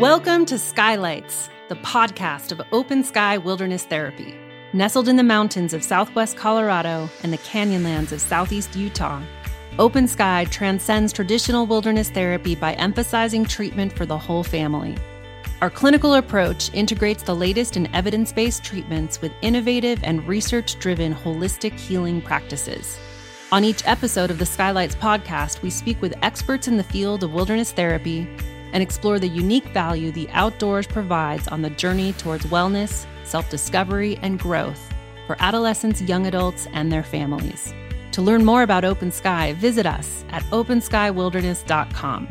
Welcome to Skylights, the podcast of Open Sky Wilderness Therapy. Nestled in the mountains of southwest Colorado and the canyonlands of southeast Utah, Open Sky transcends traditional wilderness therapy by emphasizing treatment for the whole family. Our clinical approach integrates the latest in evidence-based treatments with innovative and research-driven holistic healing practices. On each episode of the Skylights podcast, we speak with experts in the field of wilderness therapy and explore the unique value the outdoors provides on the journey towards wellness, self-discovery, and growth for adolescents, young adults, and their families. To learn more about Open Sky, visit us at opensskywilderness.com.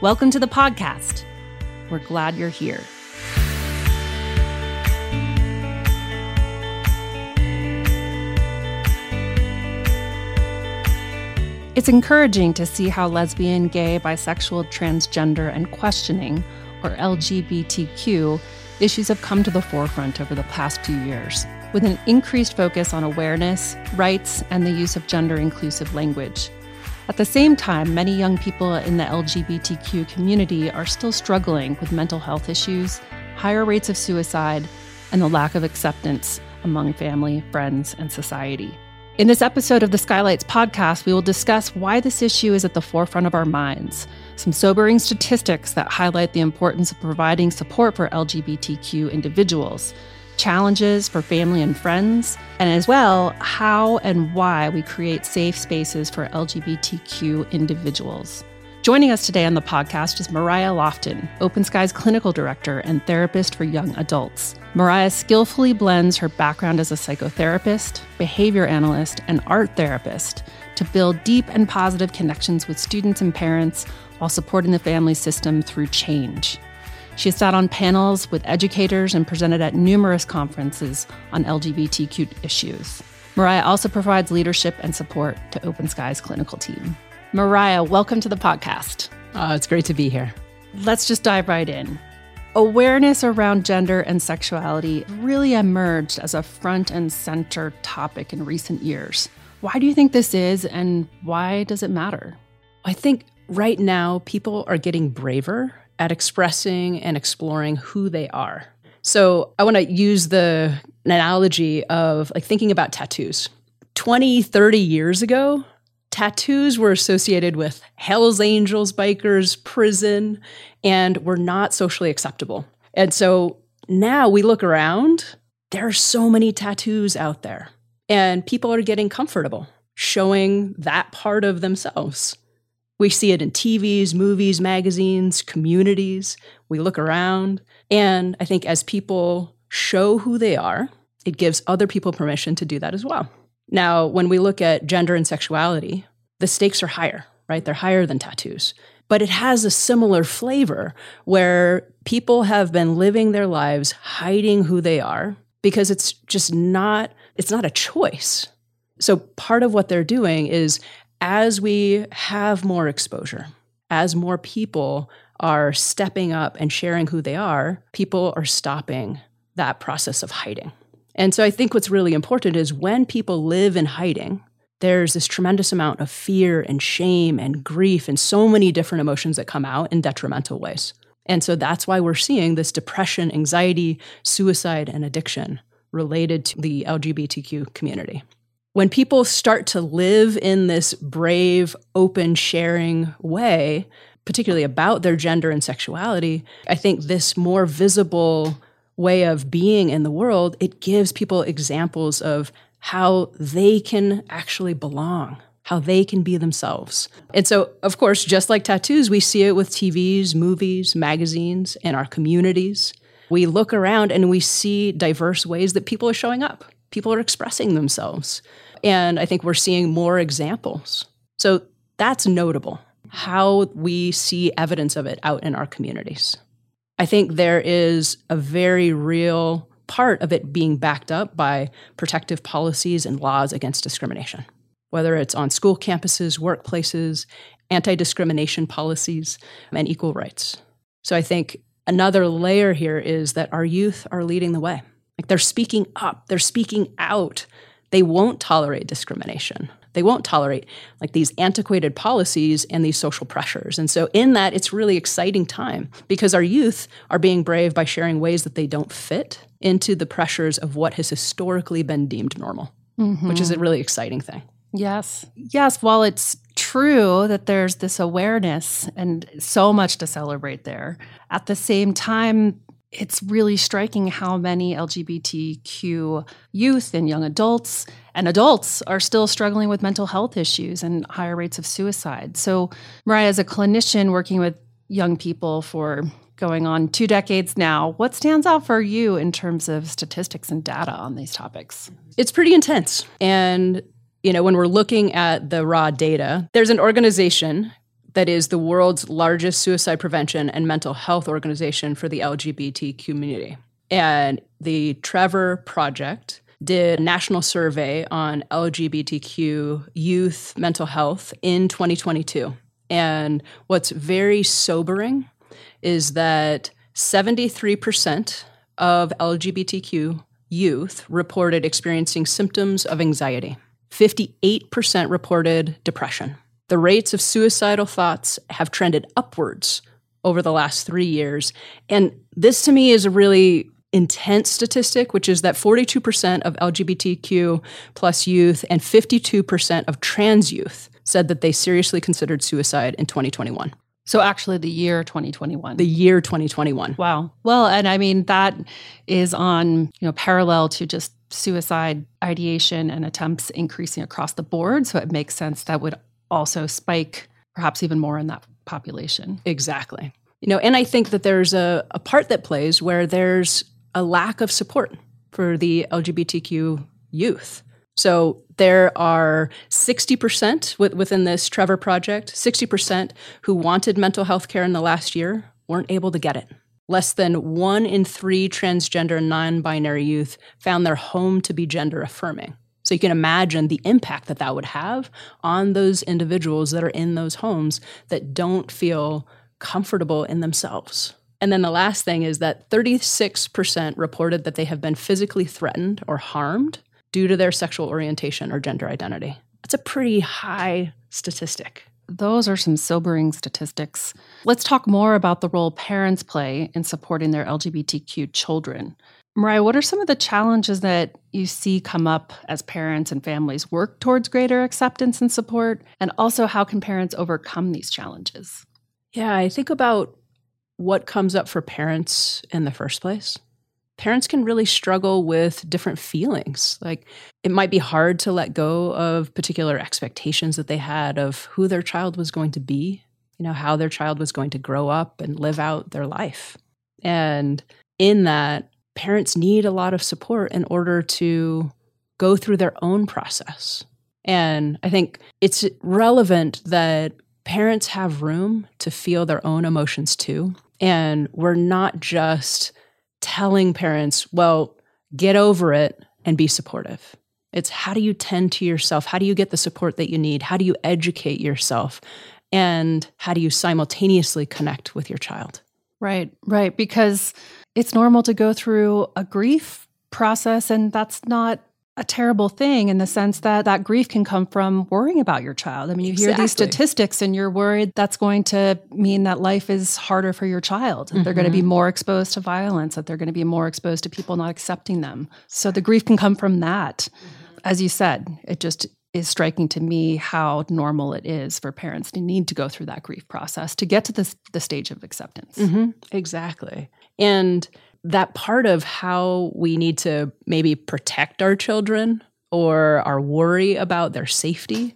Welcome to the podcast. We're glad you're here. It's encouraging to see how lesbian, gay, bisexual, transgender, and questioning, or LGBTQ, issues have come to the forefront over the past few years, with an increased focus on awareness, rights, and the use of gender-inclusive language. At the same time, many young people in the LGBTQ community are still struggling with mental health issues, higher rates of suicide, and the lack of acceptance among family, friends, and society. In this episode of the Skylights podcast, we will discuss why this issue is at the forefront of our minds, some sobering statistics that highlight the importance of providing support for LGBTQ individuals, challenges for family and friends, and as well, how and why we create safe spaces for LGBTQ individuals. Joining us today on the podcast is Mariah Lofton, Open Sky's clinical director and therapist for young adults. Mariah skillfully blends her background as a psychotherapist, behavior analyst, and art therapist to build deep and positive connections with students and parents while supporting the family system through change. She has sat on panels with educators and presented at numerous conferences on LGBTQ issues. Mariah also provides leadership and support to Open Sky's clinical team. Mariah, welcome to the podcast. It's great to be here. Let's just dive right in. Awareness around gender and sexuality really emerged as a front and center topic in recent years. Why do you think this is, and why does it matter? I think right now people are getting braver at expressing and exploring who they are. So I want to use the analogy of thinking about tattoos. 20, 30 years ago, tattoos were associated with Hell's Angels, bikers, prison, and were not socially acceptable. And so now we look around, there are so many tattoos out there, and people are getting comfortable showing that part of themselves. We see it in TVs, movies, magazines, communities. We look around, and I think as people show who they are, it gives other people permission to do that as well. Now, when we look at gender and sexuality, the stakes are higher, right? They're higher than tattoos. But it has a similar flavor where people have been living their lives hiding who they are because it's just not, it's not a choice. So part of what they're doing is as we have more exposure, as more people are stepping up and sharing who they are, people are stopping that process of hiding. And so I think what's really important is when people live in hiding, there's this tremendous amount of fear and shame and grief and so many different emotions that come out in detrimental ways. And so that's why we're seeing this depression, anxiety, suicide, and addiction related to the LGBTQ community. When people start to live in this brave, open, sharing way, particularly about their gender and sexuality, I think this more visible way of being in the world, it gives people examples of how they can actually belong, how they can be themselves. And so, of course, just like tattoos, we see it with TVs, movies, magazines, and our communities. We look around and we see diverse ways that people are showing up. People are expressing themselves. And I think we're seeing more examples. So that's notable, how we see evidence of it out in our communities. I think there is a very real part of it being backed up by protective policies and laws against discrimination, whether it's on school campuses, workplaces, anti-discrimination policies, and equal rights. So I think another layer here is that our youth are leading the way. They're speaking up, they're speaking out. They won't tolerate discrimination. They won't tolerate like these antiquated policies and these social pressures. And so in that, it's really exciting time because our youth are being brave by sharing ways that they don't fit into the pressures of what has historically been deemed normal, which is a really exciting thing. Yes. Yes. While it's true that there's this awareness and so much to celebrate there, at the same time, it's really striking how many LGBTQ youth and young adults and adults are still struggling with mental health issues and higher rates of suicide. So Mariah, as a clinician working with young people for going on 2 decades now, what stands out for you in terms of statistics and data on these topics? It's pretty intense. And, you know, when we're looking at the raw data, there's an organization that is the world's largest suicide prevention and mental health organization for the LGBT community. And the Trevor Project did a national survey on LGBTQ youth mental health in 2022. And what's very sobering is that 73% of LGBTQ youth reported experiencing symptoms of anxiety. 58% reported depression. The rates of suicidal thoughts have trended upwards over the last 3 years. And this to me is a really intense statistic, which is that 42% of LGBTQ plus youth and 52% of trans youth said that they seriously considered suicide in 2021. So actually the year 2021. The year 2021. Wow. Well, and I mean, that is on, you know, parallel to just suicide ideation and attempts increasing across the board. So it makes sense that would also spike perhaps even more in that population. Exactly. You know, and I think that there's a part that plays where there's a lack of support for the LGBTQ youth. So there are 60% within this Trevor Project, 60% who wanted mental health care in the last year weren't able to get it. Less than 1 in 3 transgender non-binary youth found their home to be gender affirming. So you can imagine the impact that that would have on those individuals that are in those homes that don't feel comfortable in themselves. And then the last thing is that 36% reported that they have been physically threatened or harmed due to their sexual orientation or gender identity. That's a pretty high statistic. Those are some sobering statistics. Let's talk more about the role parents play in supporting their LGBTQ children. Mariah, what are some of the challenges that you see come up as parents and families work towards greater acceptance and support? And also, how can parents overcome these challenges? Yeah, I think about what comes up for parents in the first place. Parents can really struggle with different feelings. Like, it might be hard to let go of particular expectations that they had of who their child was going to be, you know, how their child was going to grow up and live out their life. And in that, parents need a lot of support in order to go through their own process. And I think it's relevant that parents have room to feel their own emotions too. And we're not just telling parents, well, get over it and be supportive. It's how do you tend to yourself? How do you get the support that you need? How do you educate yourself? And how do you simultaneously connect with your child? Right, right. Because it's normal to go through a grief process, and that's not a terrible thing in the sense that that grief can come from worrying about your child. I mean, you hear these statistics and you're worried that's going to mean that life is harder for your child, that they're going to be more exposed to violence, that they're going to be more exposed to people not accepting them. So the grief can come from that. As you said, it just is striking to me how normal it is for parents to need to go through that grief process to get to the stage of acceptance. Exactly. And that part of how we need to maybe protect our children or our worry about their safety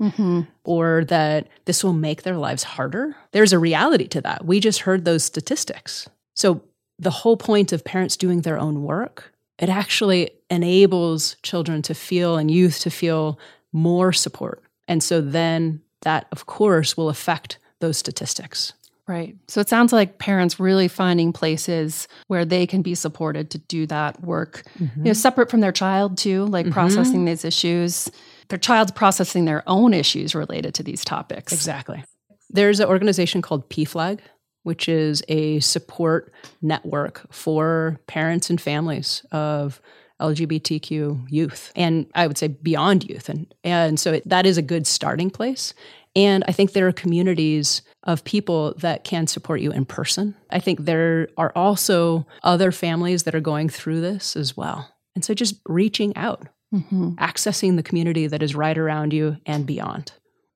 or that this will make their lives harder, there's a reality to that. We just heard those statistics. So the whole point of parents doing their own work, it actually enables children to feel and youth to feel more support. And so then that, of course, will affect those statistics. Right. So it sounds like parents really finding places where they can be supported to do that work, you know, separate from their child too, like processing these issues. Their child's processing their own issues related to these topics. Exactly. There's an organization called PFLAG, which is a support network for parents and families of LGBTQ youth, and I would say beyond youth. And so that is a good starting place. And I think there are communities of people that can support you in person. I think there are also other families that are going through this as well. And so just reaching out, accessing the community that is right around you and beyond.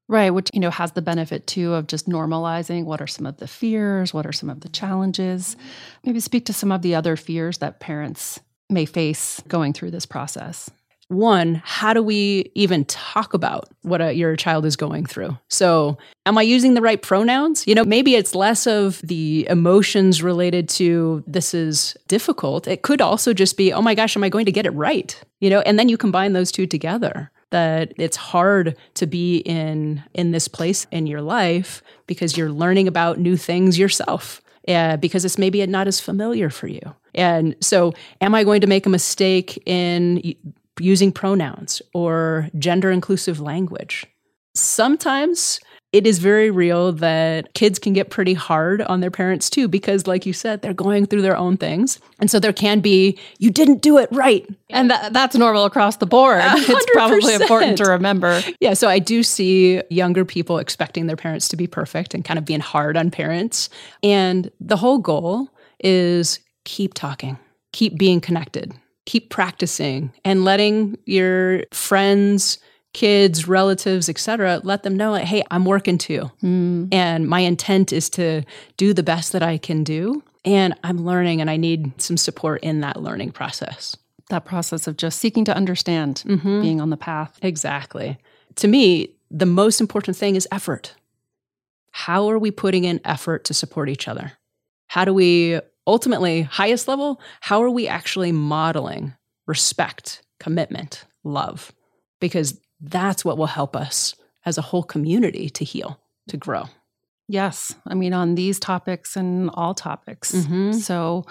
Right, which, you know, has the benefit too of just normalizing what are some of the fears, what are some of the challenges. Maybe speak to some of the other fears that parents may face going through this process. One, how do we even talk about what your child is going through? So am I using the right pronouns? You know, maybe it's less of the emotions related to this is difficult. It could also just be, oh my gosh, am I going to get it right? You know, and then you combine those two together. That it's hard to be in this place in your life because you're learning about new things yourself, because it's maybe not as familiar for you. And so am I going to make a mistake in using pronouns or gender-inclusive language? Sometimes it is very real that kids can get pretty hard on their parents too, because like you said, they're going through their own things. And so there can be, you didn't do it right. And that's normal across the board. 100%. It's probably important to remember. Yeah, so I do see younger people expecting their parents to be perfect and kind of being hard on parents. And the whole goal is keep talking, keep being connected, keep practicing, and letting your friends, kids, relatives, etc., let them know, like, hey, I'm working too. And my intent is to do the best that I can do. And I'm learning and I need some support in that learning process. That process of just seeking to understand, being on the path. Exactly. To me, the most important thing is effort. How are we putting in effort to support each other? How do we, ultimately, highest level, how are we actually modeling respect, commitment, love? Because that's what will help us as a whole community to heal, to grow. Yes. I mean, on these topics and all topics. So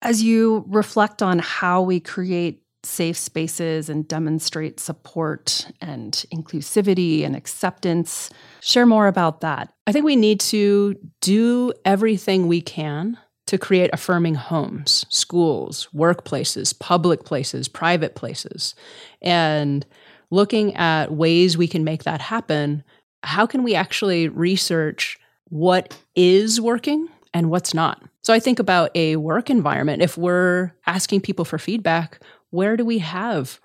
as you reflect on how we create safe spaces and demonstrate support and inclusivity and acceptance, share more about that. I think we need to do everything we can to create affirming homes, schools, workplaces, public places, private places, and looking at ways we can make that happen. How can we actually research what is working and what's not? So I think about a work environment. If we're asking people for feedback, where do we have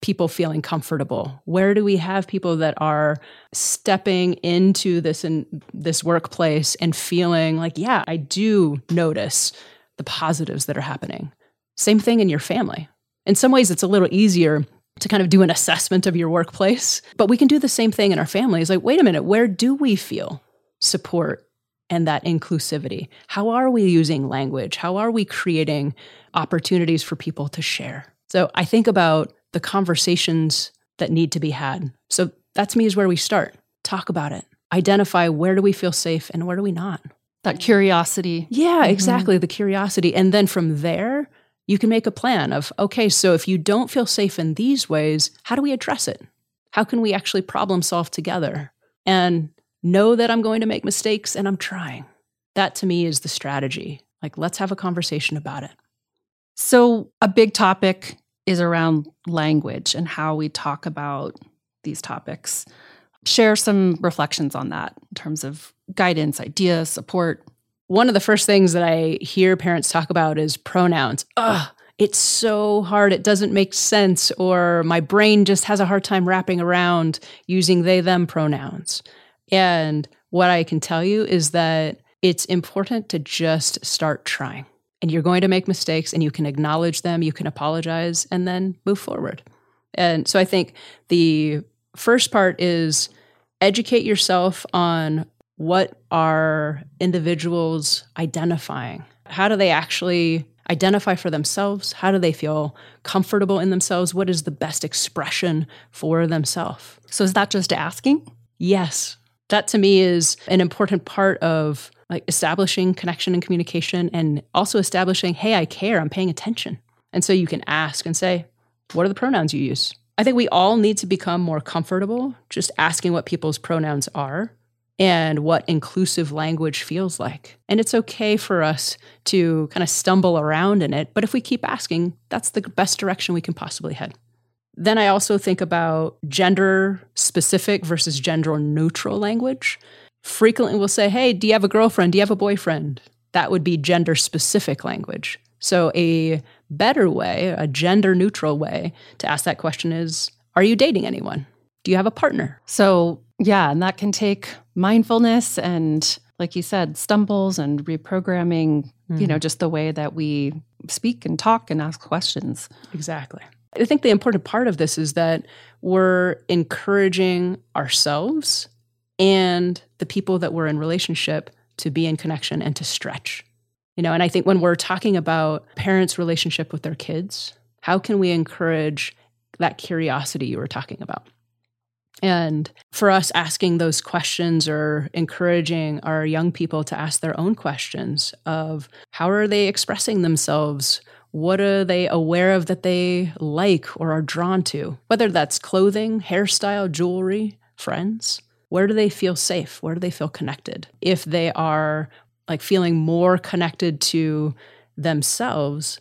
people feeling comfortable? Where do we have people that are stepping into this workplace and feeling like, yeah, I do notice the positives that are happening? Same thing in your family. In some ways, it's a little easier to kind of do an assessment of your workplace. But we can do the same thing in our families. Like, wait a minute, where do we feel support and that inclusivity? How are we using language? How are we creating opportunities for people to share? So I think about the conversations that need to be had. So that to me is where we start. Talk about it. Identify where do we feel safe and where do we not. That curiosity. Yeah, exactly. The curiosity. And then from there, you can make a plan of, okay, so if you don't feel safe in these ways, how do we address it? How can we actually problem solve together? And know that I'm going to make mistakes and I'm trying. That to me is the strategy. Like, let's have a conversation about it. So a big topic is around language and how we talk about these topics. Share some reflections on that in terms of guidance, ideas, support. One of the first things that I hear parents talk about is pronouns. Ugh, it's so hard. It doesn't make sense. Or my brain just has a hard time wrapping around using they, them pronouns. And what I can tell you is that it's important to just start trying. And you're going to make mistakes and you can acknowledge them, you can apologize, and then move forward. And so I think the first part is educate yourself on what are individuals identifying? How do they actually identify for themselves? How do they feel comfortable in themselves? What is the best expression for themselves? So is that just asking? Yes. That to me is an important part of like establishing connection and communication, and also establishing, hey, I care, I'm paying attention. And so you can ask and say, what are the pronouns you use? I think we all need to become more comfortable just asking what people's pronouns are. and what inclusive language feels like. And it's okay for us to kind of stumble around in it, but if we keep asking, that's the best direction we can possibly head. Then I also think about gender-specific versus gender-neutral language. Frequently we'll say, hey, do you have a girlfriend? Do you have a boyfriend? That would be gender-specific language. So a better way, a gender-neutral way to ask that question is, are you dating anyone? Do you have a partner? So yeah, and that can take mindfulness and, like you said, stumbles and reprogramming, you know, just the way that we speak and talk and ask questions. Exactly. I think the important part of this is that we're encouraging ourselves and the people that we're in relationship to be in connection and to stretch. You know, and I think when we're talking about parents' relationship with their kids, how can we encourage that curiosity you were talking about? And for us, asking those questions or encouraging our young people to ask their own questions of how are they expressing themselves? What are they aware of that they like or are drawn to? Whether that's clothing, hairstyle, jewelry, friends. Where do they feel safe? Where do they feel connected? If they are like feeling more connected to themselves,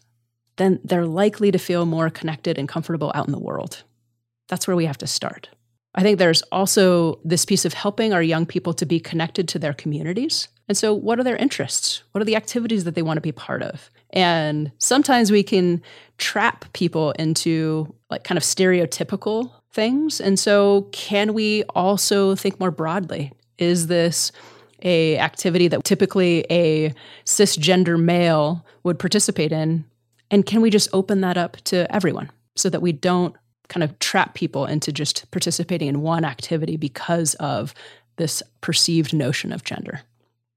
then they're likely to feel more connected and comfortable out in the world. That's where we have to start. I think there's also this piece of helping our young people to be connected to their communities. And so what are their interests? What are the activities that they want to be part of? And sometimes we can trap people into like kind of stereotypical things. And so can we also think more broadly? Is this a activity that typically a cisgender male would participate in? And can we just open that up to everyone so that we don't kind of trap people into just participating in one activity because of this perceived notion of gender?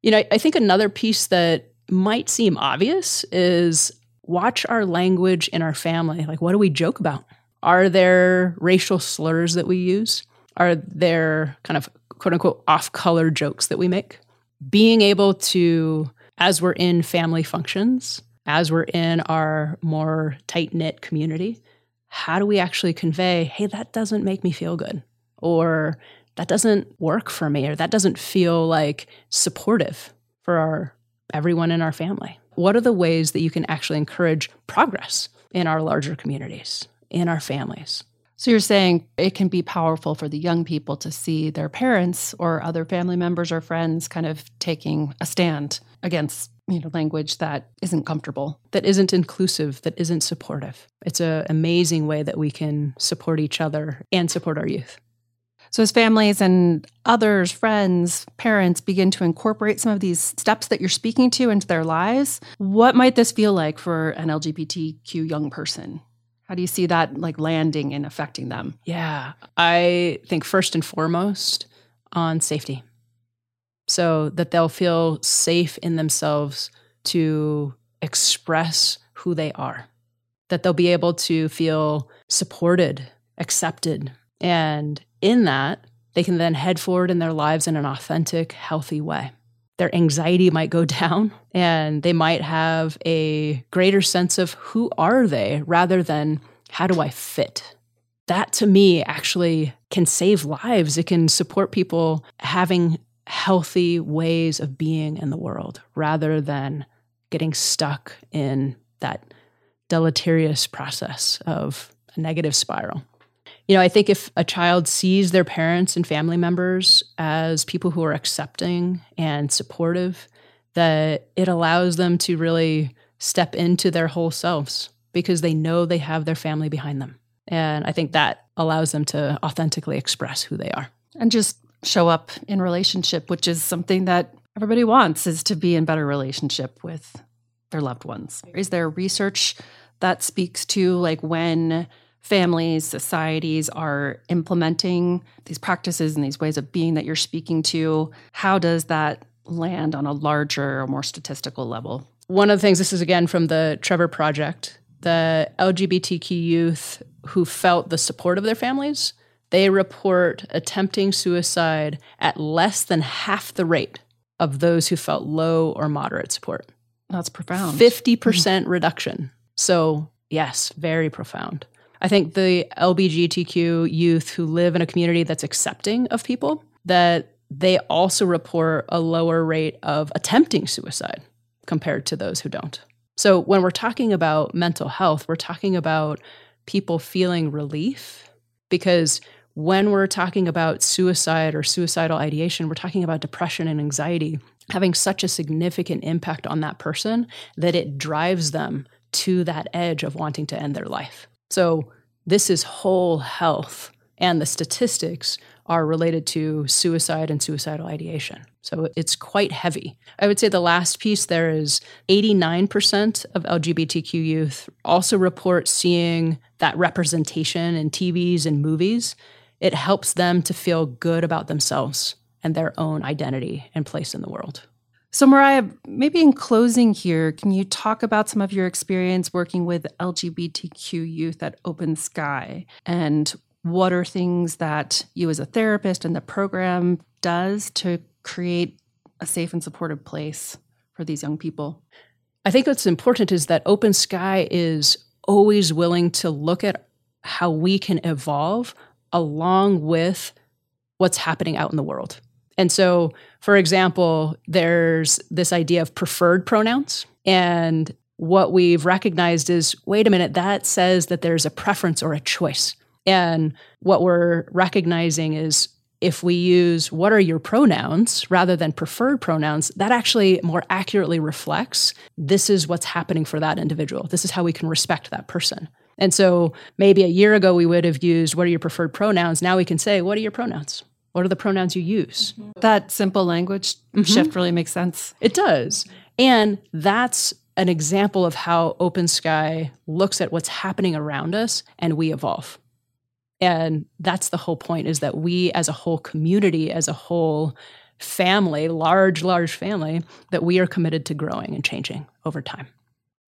You know, I think another piece that might seem obvious is watch our language in our family. Like, what do we joke about? Are there racial slurs that we use? Are there kind of quote-unquote off-color jokes that we make? Being able to, as we're in family functions, as we're in our more tight-knit community, how do we actually convey, hey, that doesn't make me feel good, or that doesn't work for me, or that doesn't feel like supportive for everyone in our family? What are the ways that you can actually encourage progress in our larger communities, in our families? So you're saying it can be powerful for the young people to see their parents or other family members or friends kind of taking a stand against, you know, language that isn't comfortable, that isn't inclusive, that isn't supportive. It's an amazing way that we can support each other and support our youth. So as families and others, friends, parents begin to incorporate some of these steps that you're speaking to into their lives, what might this feel like for an LGBTQ young person? How do you see that like landing and affecting them? Yeah, I think first and foremost on safety, so that they'll feel safe in themselves to express who they are, that they'll be able to feel supported, accepted, and in that, they can then head forward in their lives in an authentic, healthy way. Their anxiety might go down and they might have a greater sense of who are they rather than how do I fit. That to me actually can save lives. It can support people having healthy ways of being in the world rather than getting stuck in that deleterious process of a negative spiral. You know, I think if a child sees their parents and family members as people who are accepting and supportive, that it allows them to really step into their whole selves because they know they have their family behind them. And I think that allows them to authentically express who they are. And just show up in relationship, which is something that everybody wants, is to be in better relationship with their loved ones. Is there research that speaks to like when families, societies are implementing these practices and these ways of being that you're speaking to, how does that land on a larger or more statistical level? One of the things, this is again from the Trevor Project, the LGBTQ youth who felt the support of their families, they report attempting suicide at less than half the rate of those who felt low or moderate support. That's profound. 50% reduction. So yes, very profound. I think the LGBTQ youth who live in a community that's accepting of people, that they also report a lower rate of attempting suicide compared to those who don't. So when we're talking about mental health, we're talking about people feeling relief, because when we're talking about suicide or suicidal ideation, we're talking about depression and anxiety having such a significant impact on that person that it drives them to that edge of wanting to end their life. So this is whole health, and the statistics are related to suicide and suicidal ideation. So it's quite heavy. I would say the last piece there is 89% of LGBTQ youth also report seeing that representation in TVs and movies. It helps them to feel good about themselves and their own identity and place in the world. So Mariah, maybe in closing here, can you talk about some of your experience working with LGBTQ youth at Open Sky, and what are things that you as a therapist and the program does to create a safe and supportive place for these young people? I think what's important is that Open Sky is always willing to look at how we can evolve along with what's happening out in the world. And so, for example, there's this idea of preferred pronouns. And what we've recognized is, wait a minute, that says that there's a preference or a choice. And what we're recognizing is, if we use what are your pronouns rather than preferred pronouns, that actually more accurately reflects this is what's happening for that individual. This is how we can respect that person. And so maybe a year ago we would have used what are your preferred pronouns. Now we can say, what are your pronouns? What are the pronouns you use? Mm-hmm. That simple language shift really makes sense. It does. And that's an example of how Open Sky looks at what's happening around us and we evolve. And that's the whole point, is that we as a whole community, as a whole family, large family, that we are committed to growing and changing over time.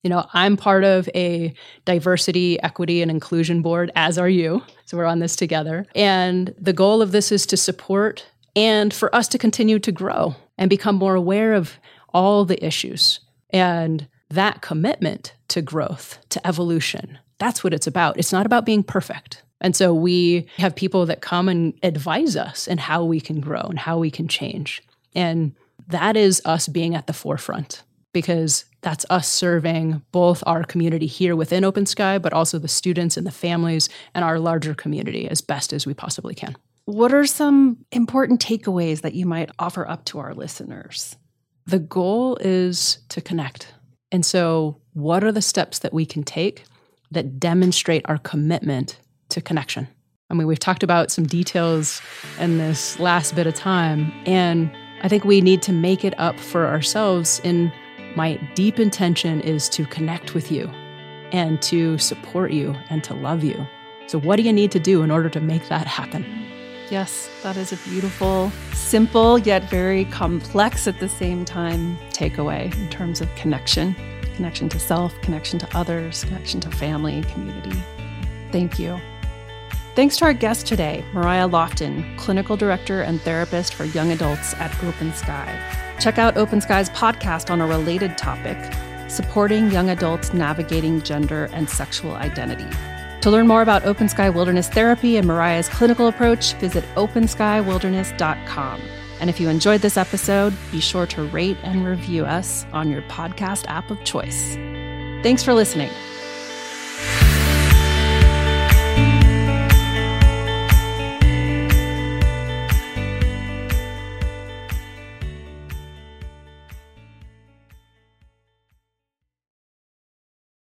You know, I'm part of a diversity, equity, and inclusion board, as are you. So we're on this together. And the goal of this is to support and for us to continue to grow and become more aware of all the issues. And that commitment to growth, to evolution, that's what it's about. It's not about being perfect. And so we have people that come and advise us in how we can grow and how we can change. And that is us being at the forefront, because that's us serving both our community here within Open Sky, but also the students and the families and our larger community as best as we possibly can. What are some important takeaways that you might offer up to our listeners? The goal is to connect. And so what are the steps that we can take that demonstrate our commitment to connection? I mean, we've talked about some details in this last bit of time, and I think we need to make it up for ourselves. And my deep intention is to connect with you and to support you and to love you. So what do you need to do in order to make that happen? Yes, that is a beautiful, simple, yet very complex at the same time takeaway in terms of connection, connection to self, connection to others, connection to family, community. Thank you. Thanks to our guest today, Mariah Lofton, Clinical Director and Therapist for Young Adults at Open Sky. Check out Open Sky's podcast on a related topic, Supporting Young Adults Navigating Gender and Sexual Identity. To learn more about Open Sky Wilderness Therapy and Mariah's clinical approach, visit opensskywilderness.com. And if you enjoyed this episode, be sure to rate and review us on your podcast app of choice. Thanks for listening.